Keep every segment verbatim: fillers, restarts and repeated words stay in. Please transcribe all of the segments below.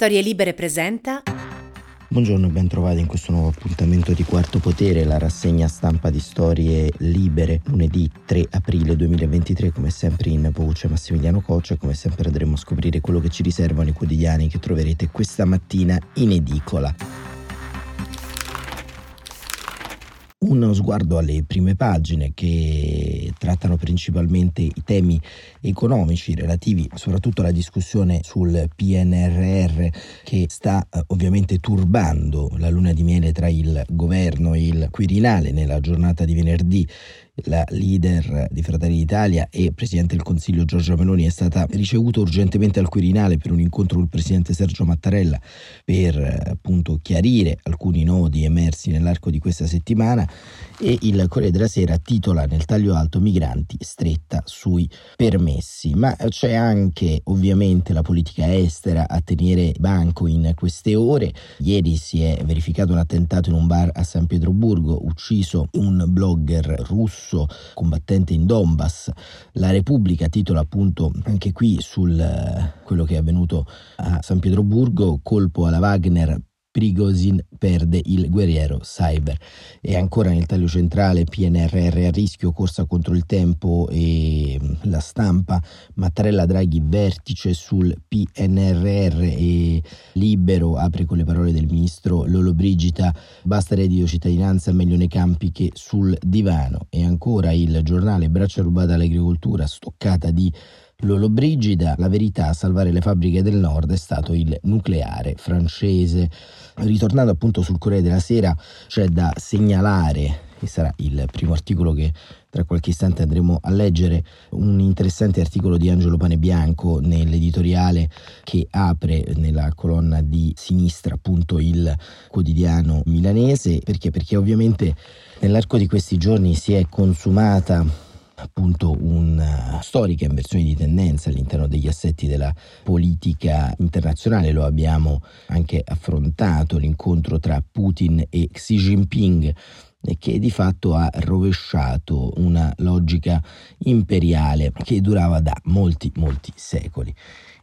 Storie Libere presenta. Buongiorno e ben trovati in questo nuovo appuntamento di Quarto Potere, la rassegna stampa di Storie Libere, lunedì tre aprile duemilaventitré, come sempre in voce Massimiliano Coccio, e come sempre andremo a scoprire quello che ci riservano i quotidiani che troverete questa mattina in edicola. Uno sguardo alle prime pagine che trattano principalmente i temi economici relativi soprattutto alla discussione sul P N R R che sta eh, ovviamente turbando la luna di miele tra il governo e il Quirinale. Nella giornata di venerdì la leader di Fratelli d'Italia e Presidente del Consiglio Giorgia Meloni è stata ricevuta urgentemente al Quirinale per un incontro col Presidente Sergio Mattarella per appunto chiarire alcuni nodi emersi nell'arco di questa settimana, e il Corriere della Sera titola nel taglio alto migranti stretta sui permessi. Ma c'è anche ovviamente la politica estera a tenere banco in queste ore. Ieri si è verificato un attentato in un bar a San Pietroburgo, ucciso un blogger russo combattente in Donbass. La Repubblica titola appunto anche qui sul eh, quello che è avvenuto a San Pietroburgo, colpo alla Wagner, Prigozhin perde il guerriero cyber. E ancora nel taglio centrale P N R R a rischio, corsa contro il tempo, e la stampa Mattarella Draghi vertice sul P N R R, e Libero apre con le parole del ministro Lollobrigida, basta reddito cittadinanza, meglio nei campi che sul divano. E ancora il giornale braccia rubata all'agricoltura, stoccata di Lollobrigida, la verità a salvare le fabbriche del nord è stato il nucleare francese. Ritornando appunto sul Corriere della Sera, c'è da segnalare, che sarà il primo articolo che tra qualche istante andremo a leggere, un interessante articolo di Angelo Panebianco nell'editoriale che apre nella colonna di sinistra appunto il quotidiano milanese. Perché? Perché ovviamente nell'arco di questi giorni si è consumata appunto una storica inversione di tendenza all'interno degli assetti della politica internazionale. Lo abbiamo anche affrontato, l'incontro tra Putin e Xi Jinping, che di fatto ha rovesciato una logica imperiale che durava da molti molti secoli.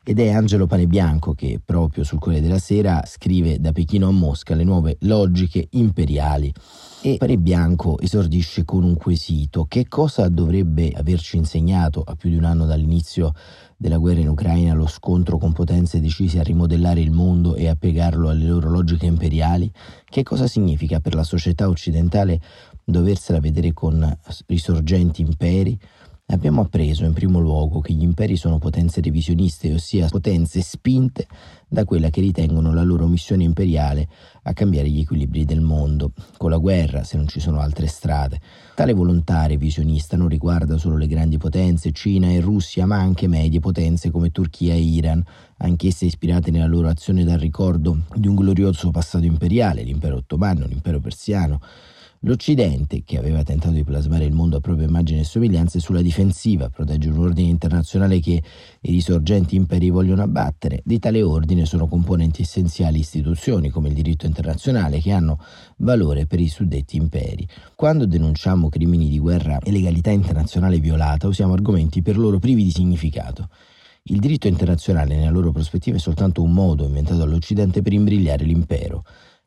Ed è Angelo Panebianco che proprio sul Corriere della Sera scrive: da Pechino a Mosca le nuove logiche imperiali. E Panebianco esordisce con un quesito: che cosa dovrebbe averci insegnato a più di un anno dall'inizio della guerra in Ucraina lo scontro con potenze decise a rimodellare il mondo e a piegarlo alle loro logiche imperiali? Che cosa significa per la società occidentale doversela vedere con risorgenti imperi? Abbiamo appreso in primo luogo che gli imperi sono potenze revisioniste, ossia potenze spinte da quella che ritengono la loro missione imperiale a cambiare gli equilibri del mondo, con la guerra se non ci sono altre strade. Tale volontà revisionista non riguarda solo le grandi potenze, Cina e Russia, ma anche medie potenze come Turchia e Iran, anch'esse ispirate nella loro azione dal ricordo di un glorioso passato imperiale, l'impero ottomano, l'impero persiano. L'Occidente, che aveva tentato di plasmare il mondo a propria immagine e somiglianza, è sulla difensiva, protegge un ordine internazionale che i risorgenti imperi vogliono abbattere. Di tale ordine sono componenti essenziali istituzioni come il diritto internazionale, che hanno valore per i suddetti imperi. Quando denunciamo crimini di guerra e legalità internazionale violata, usiamo argomenti per loro privi di significato. Il diritto internazionale, nella loro prospettiva, è soltanto un modo inventato dall'Occidente per imbrigliare l'impero.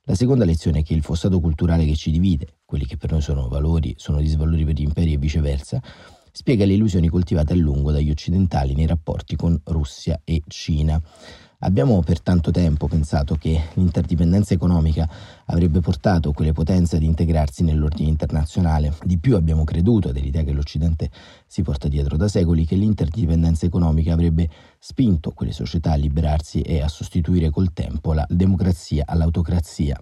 La seconda lezione è che il fossato culturale che ci divide, quelli che per noi sono valori, sono disvalori per gli imperi e viceversa, spiega le illusioni coltivate a lungo dagli occidentali nei rapporti con Russia e Cina. Abbiamo per tanto tempo pensato che l'interdipendenza economica avrebbe portato quelle potenze ad integrarsi nell'ordine internazionale. Di più, abbiamo creduto, ed è l'idea che l'Occidente si porta dietro da secoli, che l'interdipendenza economica avrebbe spinto quelle società a liberarsi e a sostituire col tempo la democrazia all'autocrazia.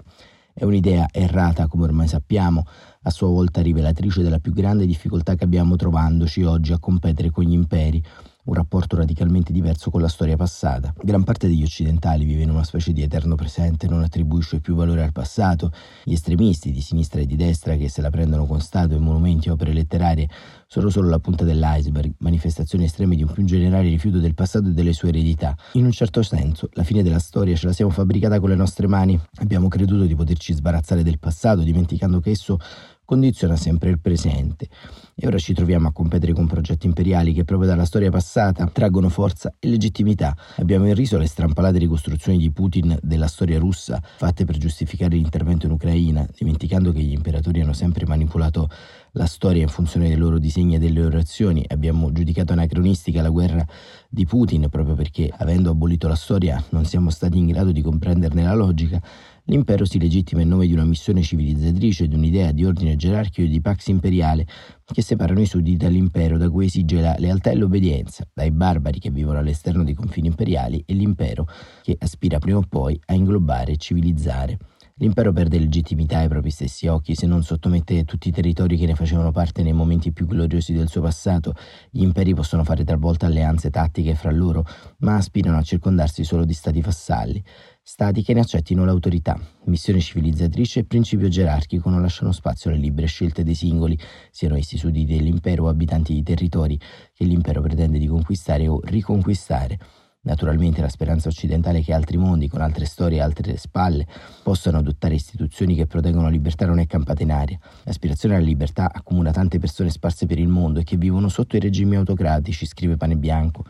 È un'idea errata, come ormai sappiamo, a sua volta rivelatrice della più grande difficoltà che abbiamo trovandoci oggi a competere con gli imperi, un rapporto radicalmente diverso con la storia passata. Gran parte degli occidentali vive in una specie di eterno presente, non attribuisce più valore al passato. Gli estremisti di sinistra e di destra, che se la prendono con statue, monumenti e opere letterarie, sono solo la punta dell'iceberg, manifestazioni estreme di un più generale rifiuto del passato e delle sue eredità. In un certo senso, la fine della storia ce la siamo fabbricata con le nostre mani. Abbiamo creduto di poterci sbarazzare del passato, dimenticando che esso condiziona sempre il presente. E ora ci troviamo a competere con progetti imperiali che proprio dalla storia passata traggono forza e legittimità. Abbiamo irriso alle strampalate ricostruzioni di Putin della storia russa fatte per giustificare l'intervento in Ucraina, dimenticando che gli imperatori hanno sempre manipolato la storia in funzione dei loro disegni e delle loro azioni. Abbiamo giudicato anacronistica la guerra di Putin proprio perché, avendo abolito la storia, non siamo stati in grado di comprenderne la logica. L'impero si legittima in nome di una missione civilizzatrice, di un'idea di ordine gerarchico e di pax imperiale che separano i sudditi dall'impero, da cui esige la lealtà e l'obbedienza, dai barbari che vivono all'esterno dei confini imperiali e l'impero che aspira prima o poi a inglobare e civilizzare. L'impero perde legittimità ai propri stessi occhi se non sottomette tutti i territori che ne facevano parte nei momenti più gloriosi del suo passato. Gli imperi possono fare talvolta alleanze tattiche fra loro, ma aspirano a circondarsi solo di stati vassalli, stati che ne accettino l'autorità, missione civilizzatrice e principio gerarchico non lasciano spazio alle libere scelte dei singoli, siano essi sudditi dell'impero o abitanti di territori che l'impero pretende di conquistare o riconquistare. Naturalmente la speranza occidentale che altri mondi, con altre storie e altre spalle, possano adottare istituzioni che proteggono la libertà non è campata in aria. L'aspirazione alla libertà accomuna tante persone sparse per il mondo e che vivono sotto i regimi autocratici, scrive Panebianco.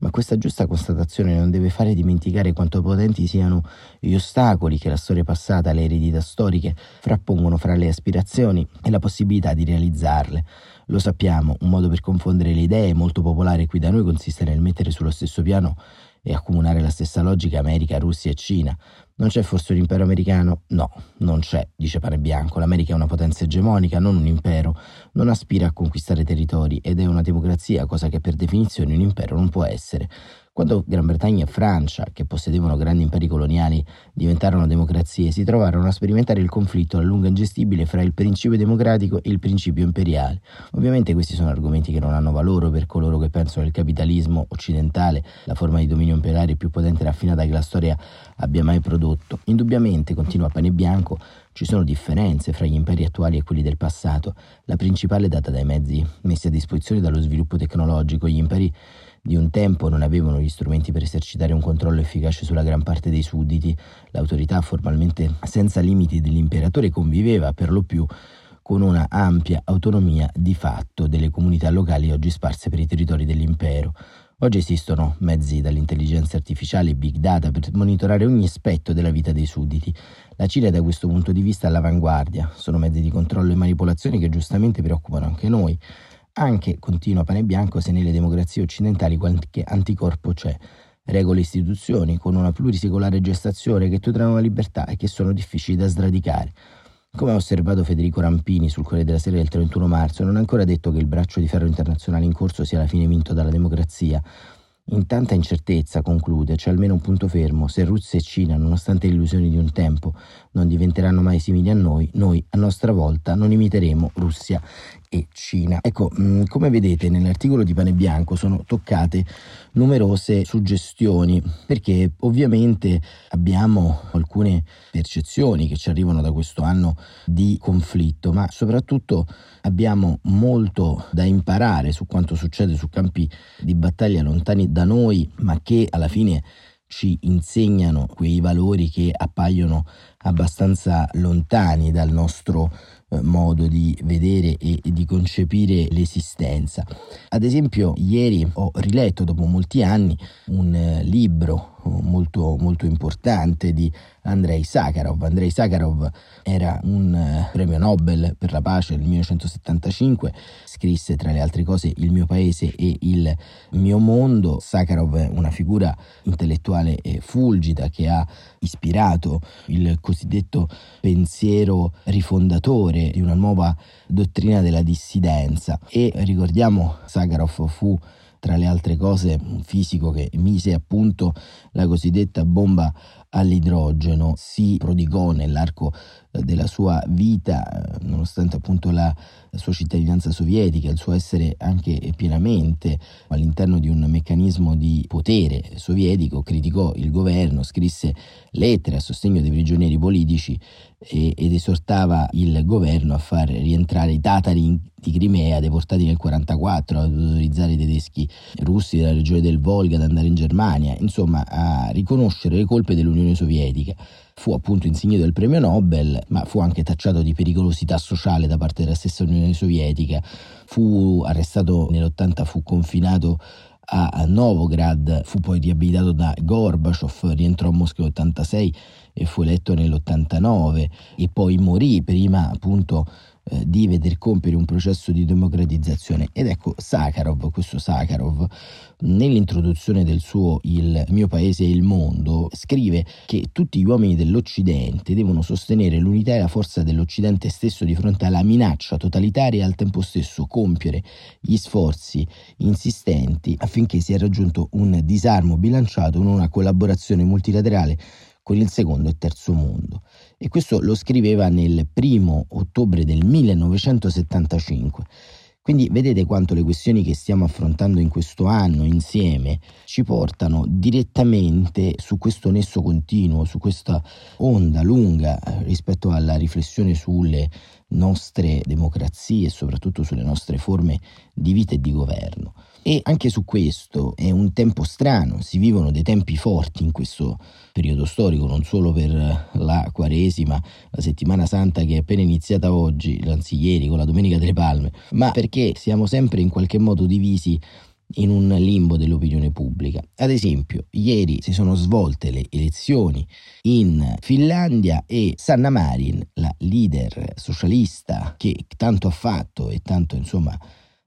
Ma questa giusta constatazione non deve fare dimenticare quanto potenti siano gli ostacoli che la storia passata, le eredità storiche, frappongono fra le aspirazioni e la possibilità di realizzarle. Lo sappiamo, un modo per confondere le idee molto popolare qui da noi consiste nel mettere sullo stesso piano e accumulare la stessa logica America, Russia e Cina. Non c'è forse un impero americano? No, non c'è, dice Panebianco. L'America è una potenza egemonica, non un impero. Non aspira a conquistare territori ed è una democrazia, cosa che per definizione un impero non può essere. Quando Gran Bretagna e Francia, che possedevano grandi imperi coloniali, diventarono democrazie, si trovarono a sperimentare il conflitto a lungo ingestibile fra il principio democratico e il principio imperiale. Ovviamente questi sono argomenti che non hanno valore per coloro che pensano che il capitalismo occidentale, la forma di dominio imperiale più potente e raffinata che la storia abbia mai prodotto. Indubbiamente, continua Panebianco, ci sono differenze fra gli imperi attuali e quelli del passato. La principale è data dai mezzi messi a disposizione dallo sviluppo tecnologico. Gli imperi di un tempo non avevano gli strumenti per esercitare un controllo efficace sulla gran parte dei sudditi. L'autorità formalmente senza limiti dell'imperatore conviveva per lo più con una ampia autonomia di fatto delle comunità locali oggi sparse per i territori dell'impero. Oggi esistono mezzi dall'intelligenza artificiale e big data per monitorare ogni aspetto della vita dei sudditi. La Cina è da questo punto di vista all'avanguardia, sono mezzi di controllo e manipolazione che giustamente preoccupano anche noi. Anche, continua Panebianco, se nelle democrazie occidentali qualche anticorpo c'è. Regole e istituzioni con una plurisecolare gestazione che tutelano la libertà e che sono difficili da sradicare. Come ha osservato Federico Rampini sul Corriere della Sera del trentuno marzo, non è ancora detto che il braccio di ferro internazionale in corso sia alla fine vinto dalla democrazia. In tanta incertezza, conclude, c'è almeno un punto fermo: se Russia e Cina, nonostante le illusioni di un tempo, non diventeranno mai simili a noi, noi a nostra volta non imiteremo Russia e Cina. Ecco, come vedete nell'articolo di Panebianco sono toccate numerose suggestioni, perché ovviamente abbiamo alcune percezioni che ci arrivano da questo anno di conflitto, ma soprattutto abbiamo molto da imparare su quanto succede su campi di battaglia lontani da noi, ma che alla fine ci insegnano quei valori che appaiono abbastanza lontani dal nostro modo di vedere e di concepire l'esistenza. Ad esempio, ieri ho riletto dopo molti anni un libro molto molto importante di Andrei Sakharov. Andrei Sakharov era un premio Nobel per la pace nel millenovecentosettantacinque, scrisse tra le altre cose Il mio paese e Il mio mondo. Sakharov è una figura intellettuale fulgida che ha ispirato il cosiddetto pensiero rifondatore di una nuova dottrina della dissidenza, e ricordiamo Sakharov fu tra le altre cose un fisico che mise a punto la cosiddetta bomba all'idrogeno. Si prodigò nell'arco della sua vita, nonostante appunto la sua cittadinanza sovietica, il suo essere anche pienamente all'interno di un meccanismo di potere sovietico, criticò il governo, scrisse lettere a sostegno dei prigionieri politici e, ed esortava il governo a far rientrare i tatari di Crimea, deportati nel quarantaquattro, ad autorizzare i tedeschi russi della regione del Volga ad andare in Germania, insomma a riconoscere le colpe dell'Unione Sovietica. fu appunto insignito del premio Nobel, ma fu anche tacciato di pericolosità sociale da parte della stessa Unione Sovietica. Fu arrestato nell'ottanta, fu confinato a Novograd, fu poi riabilitato da Gorbachev, rientrò a Mosca nell'ottantasei e fu eletto nell'ottantanove e poi morì prima appunto eh, di veder compiere un processo di democratizzazione. Ed ecco Sakharov, questo Sakharov, nell'introduzione del suo Il mio paese e il mondo, scrive che tutti gli uomini dell'Occidente devono sostenere l'unità e la forza dell'Occidente stesso di fronte alla minaccia totalitaria e al tempo stesso compiere gli sforzi insistenti affinché sia raggiunto un disarmo bilanciato in una collaborazione multilaterale con il secondo e terzo mondo. E questo lo scriveva nel primo ottobre del millenovecentosettantacinque. Quindi vedete quanto le questioni che stiamo affrontando in questo anno insieme ci portano direttamente su questo nesso continuo, su questa onda lunga rispetto alla riflessione sulle nostre democrazie e soprattutto sulle nostre forme di vita e di governo. E anche su questo è un tempo strano, si vivono dei tempi forti in questo periodo storico, non solo per la Quaresima, la settimana santa che è appena iniziata oggi, anzi ieri con la Domenica delle Palme, ma perché siamo sempre in qualche modo divisi in un limbo dell'opinione pubblica. Ad esempio, ieri si sono svolte le elezioni in Finlandia e Sanna Marin, la leader socialista che tanto ha fatto e tanto insomma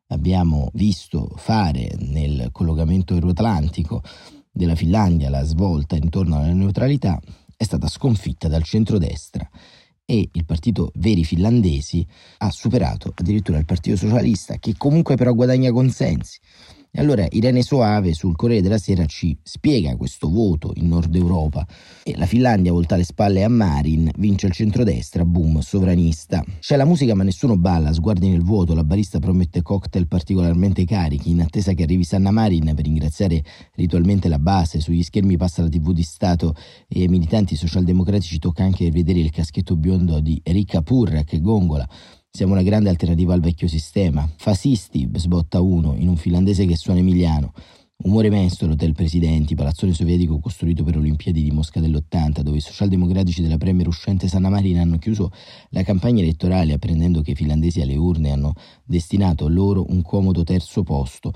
abbiamo visto fare nel collocamento euroatlantico della Finlandia, la svolta intorno alla neutralità, è stata sconfitta dal centrodestra e il partito Veri finlandesi ha superato addirittura il partito socialista, che comunque però guadagna consensi. E allora Irene Soave sul Corriere della Sera ci spiega questo voto in Nord Europa e la Finlandia volta le spalle a Marin, vince il centrodestra, boom, sovranista. C'è la musica ma nessuno balla, sguardi nel vuoto, la barista promette cocktail particolarmente carichi, in attesa che arrivi Sanna Marin per ringraziare ritualmente la base, sugli schermi passa la tivù di Stato e ai militanti socialdemocratici tocca anche vedere il caschetto biondo di Riikka Purra che gongola. Siamo una grande alternativa al vecchio sistema. Fasisti, sbotta uno, in un finlandese che suona emiliano. Umore mesto l'hotel Presidenti, palazzone sovietico costruito per Olimpiadi di Mosca dell'ottanta, dove i socialdemocratici della premier uscente Sanna Marin hanno chiuso la campagna elettorale apprendendo che i finlandesi alle urne hanno destinato loro un comodo terzo posto.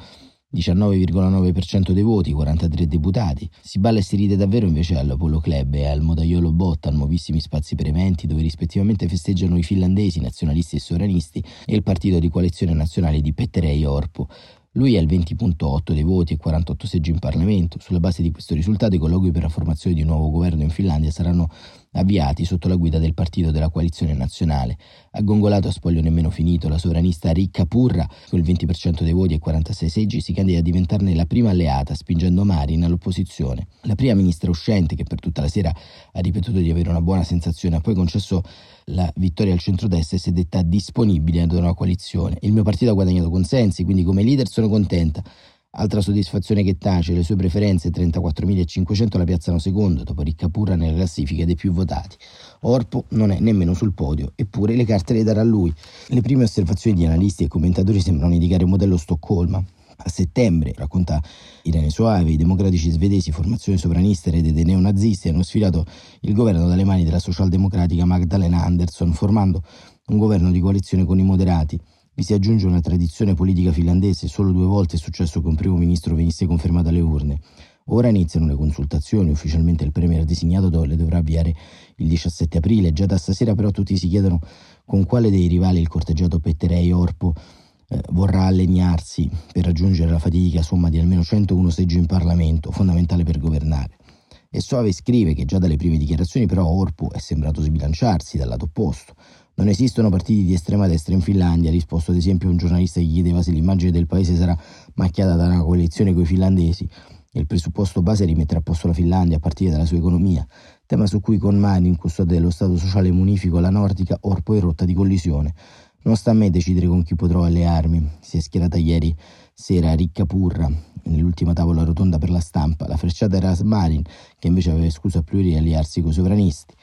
diciannove virgola nove per cento dei voti, quarantatré deputati. Si balla e si ride davvero invece al Polo Club e al Modaiolo Botta, nuovissimi spazi per eventi dove rispettivamente festeggiano i finlandesi, nazionalisti e sovranisti, e il partito di coalizione nazionale di Petteri Orpo. Lui ha il venti virgola otto dei voti e quarantotto seggi in Parlamento. Sulla base di questo risultato i colloqui per la formazione di un nuovo governo in Finlandia saranno avviati sotto la guida del partito della coalizione nazionale. Ha gongolato a spoglio nemmeno finito la sovranista Riikka Purra, con il venti per cento dei voti e quarantasei seggi, si candida a diventarne la prima alleata, spingendo Marin all'opposizione. La prima ministra uscente, che per tutta la sera ha ripetuto di avere una buona sensazione, ha poi concesso la vittoria al centrodestra e si è detta disponibile ad una coalizione. Il mio partito ha guadagnato consensi, quindi come leader sono contenta. Altra soddisfazione che tace, le sue preferenze trentaquattromilacinquecento la piazzano secondo, dopo Riikka Purra nella classifica dei più votati. Orpo non è nemmeno sul podio, eppure le carte le darà lui. Le prime osservazioni di analisti e commentatori sembrano indicare un modello Stoccolma. A settembre, racconta Irene Soave, i democratici svedesi, formazione sovranista erede neonazisti, hanno sfilato il governo dalle mani della socialdemocratica Magdalena Andersson, formando un governo di coalizione con i moderati. Vi si aggiunge una tradizione politica finlandese, solo due volte è successo che un primo ministro venisse confermato alle urne. Ora iniziano le consultazioni, ufficialmente il premier designato le dovrà avviare il diciassette aprile, già da stasera però tutti si chiedono con quale dei rivali il corteggiato Petteri Orpo eh, vorrà allinearsi per raggiungere la fatidica somma di almeno centouno seggi in Parlamento, fondamentale per governare. E Soave scrive che già dalle prime dichiarazioni però Orpo è sembrato sbilanciarsi dal lato opposto. Non esistono partiti di estrema destra in Finlandia, ha risposto ad esempio un giornalista che gli chiedeva se l'immagine del paese sarà macchiata da una coalizione coi finlandesi. Il presupposto base è rimettere a posto la Finlandia a partire dalla sua economia, tema su cui con Marin, custode dello Stato sociale munifico, la nordica, Orpo è rotta di collisione. Non sta a me decidere con chi potrò allearmi, si è schierata ieri sera Riikka Purra nell'ultima tavola rotonda per la stampa. La frecciata era Marin, che invece aveva escluso a priori allearsi coi sovranisti.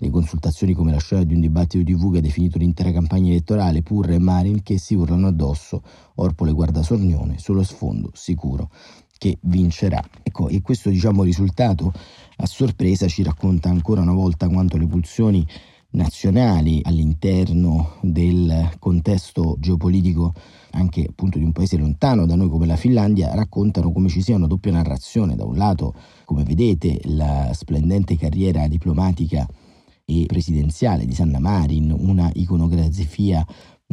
Le consultazioni come la scena di un dibattito tivù che ha definito l'intera campagna elettorale, Purra e Marin che si urlano addosso, Orpo le guarda sornione, sullo sfondo sicuro. che vincerà. Ecco, e questo, diciamo, risultato a sorpresa ci racconta ancora una volta quanto le pulsioni nazionali all'interno del contesto geopolitico anche appunto di un paese lontano da noi come la Finlandia raccontano come ci sia una doppia narrazione. Da un lato, come vedete, la splendente carriera diplomatica e presidenziale di Sanna Marin, una iconografia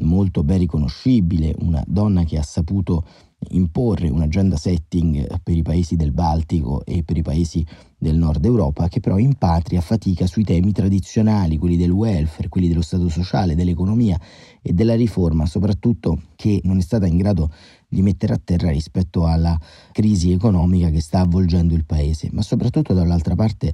molto ben riconoscibile, una donna che ha saputo imporre un agenda setting per i paesi del Baltico e per i paesi del nord Europa, che però in patria fatica sui temi tradizionali, quelli del welfare, quelli dello stato sociale, dell'economia e della riforma, soprattutto, che non è stata in grado di mettere a terra rispetto alla crisi economica che sta avvolgendo il paese. Ma soprattutto, dall'altra parte,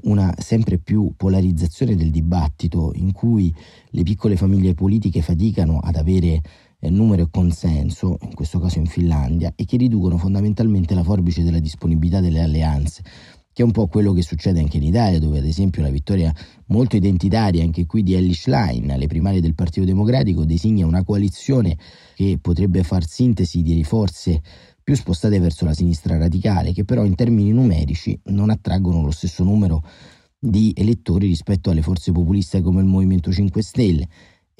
una sempre più polarizzazione del dibattito, in cui le piccole famiglie politiche faticano ad avere numero e consenso, in questo caso in Finlandia, e che riducono fondamentalmente la forbice della disponibilità delle alleanze, che è un po' quello che succede anche in Italia, dove ad esempio la vittoria molto identitaria anche qui di Elly Schlein alle primarie del Partito Democratico designa una coalizione che potrebbe far sintesi di forze più spostate verso la sinistra radicale, che però in termini numerici non attraggono lo stesso numero di elettori rispetto alle forze populiste come il Movimento cinque Stelle.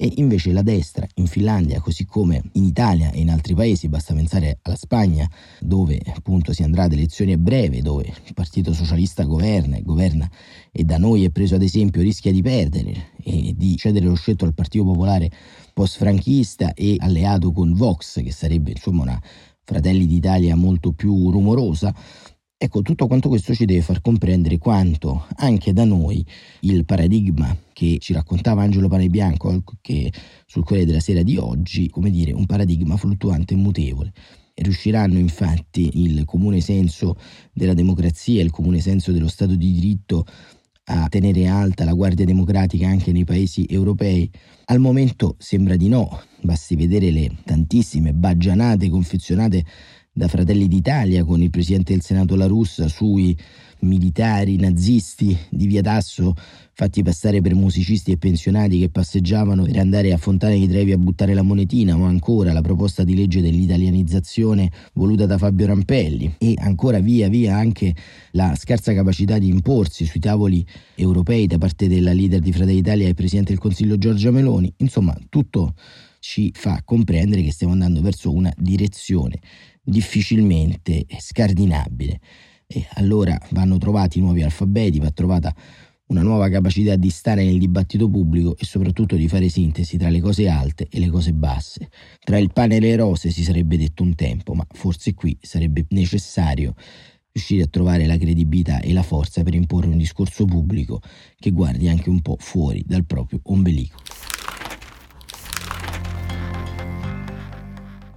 E invece la destra in Finlandia, così come in Italia e in altri paesi, basta pensare alla Spagna, dove appunto si andrà ad elezioni a breve, dove il Partito Socialista governa e governa e da noi è preso ad esempio, rischia di perdere e di cedere lo scettro al Partito Popolare post-franchista e alleato con Vox, che sarebbe insomma una Fratelli d'Italia molto più rumorosa. Ecco, tutto quanto questo ci deve far comprendere quanto anche da noi il paradigma che ci raccontava Angelo Panebianco, che sul Corriere della Sera di oggi, come dire, un paradigma fluttuante e mutevole. E riusciranno infatti il comune senso della democrazia, il comune senso dello Stato di diritto a tenere alta la guardia democratica anche nei paesi europei? Al momento sembra di no, basti vedere le tantissime baggianate confezionate da Fratelli d'Italia con il presidente del Senato La Russa sui militari nazisti di Via Tasso fatti passare per musicisti e pensionati che passeggiavano per andare a Fontana di Trevi a buttare la monetina, o ancora la proposta di legge dell'italianizzazione voluta da Fabio Rampelli, e ancora via via anche la scarsa capacità di imporsi sui tavoli europei da parte della leader di Fratelli d'Italia e presidente del Consiglio Giorgia Meloni. Insomma, tutto ci fa comprendere che stiamo andando verso una direzione difficilmente scardinabile. E allora vanno trovati nuovi alfabeti, va trovata una nuova capacità di stare nel dibattito pubblico e soprattutto di fare sintesi tra le cose alte e le cose basse, tra il pane e le rose, si sarebbe detto un tempo, ma forse qui sarebbe necessario riuscire a trovare la credibilità e la forza per imporre un discorso pubblico che guardi anche un po' fuori dal proprio ombelico.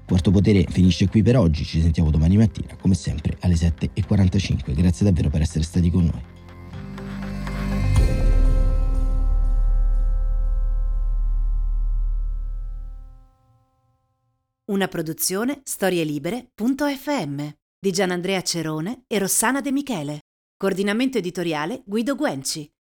Quarto Potere finisce qui per oggi, ci sentiamo domani mattina come sempre alle sette e quarantacinque. Grazie davvero per essere stati con noi. Una produzione storie libere punto effe emme di Gianandrea Cerone e Rossana De Michele. Coordinamento editoriale Guido Guenci.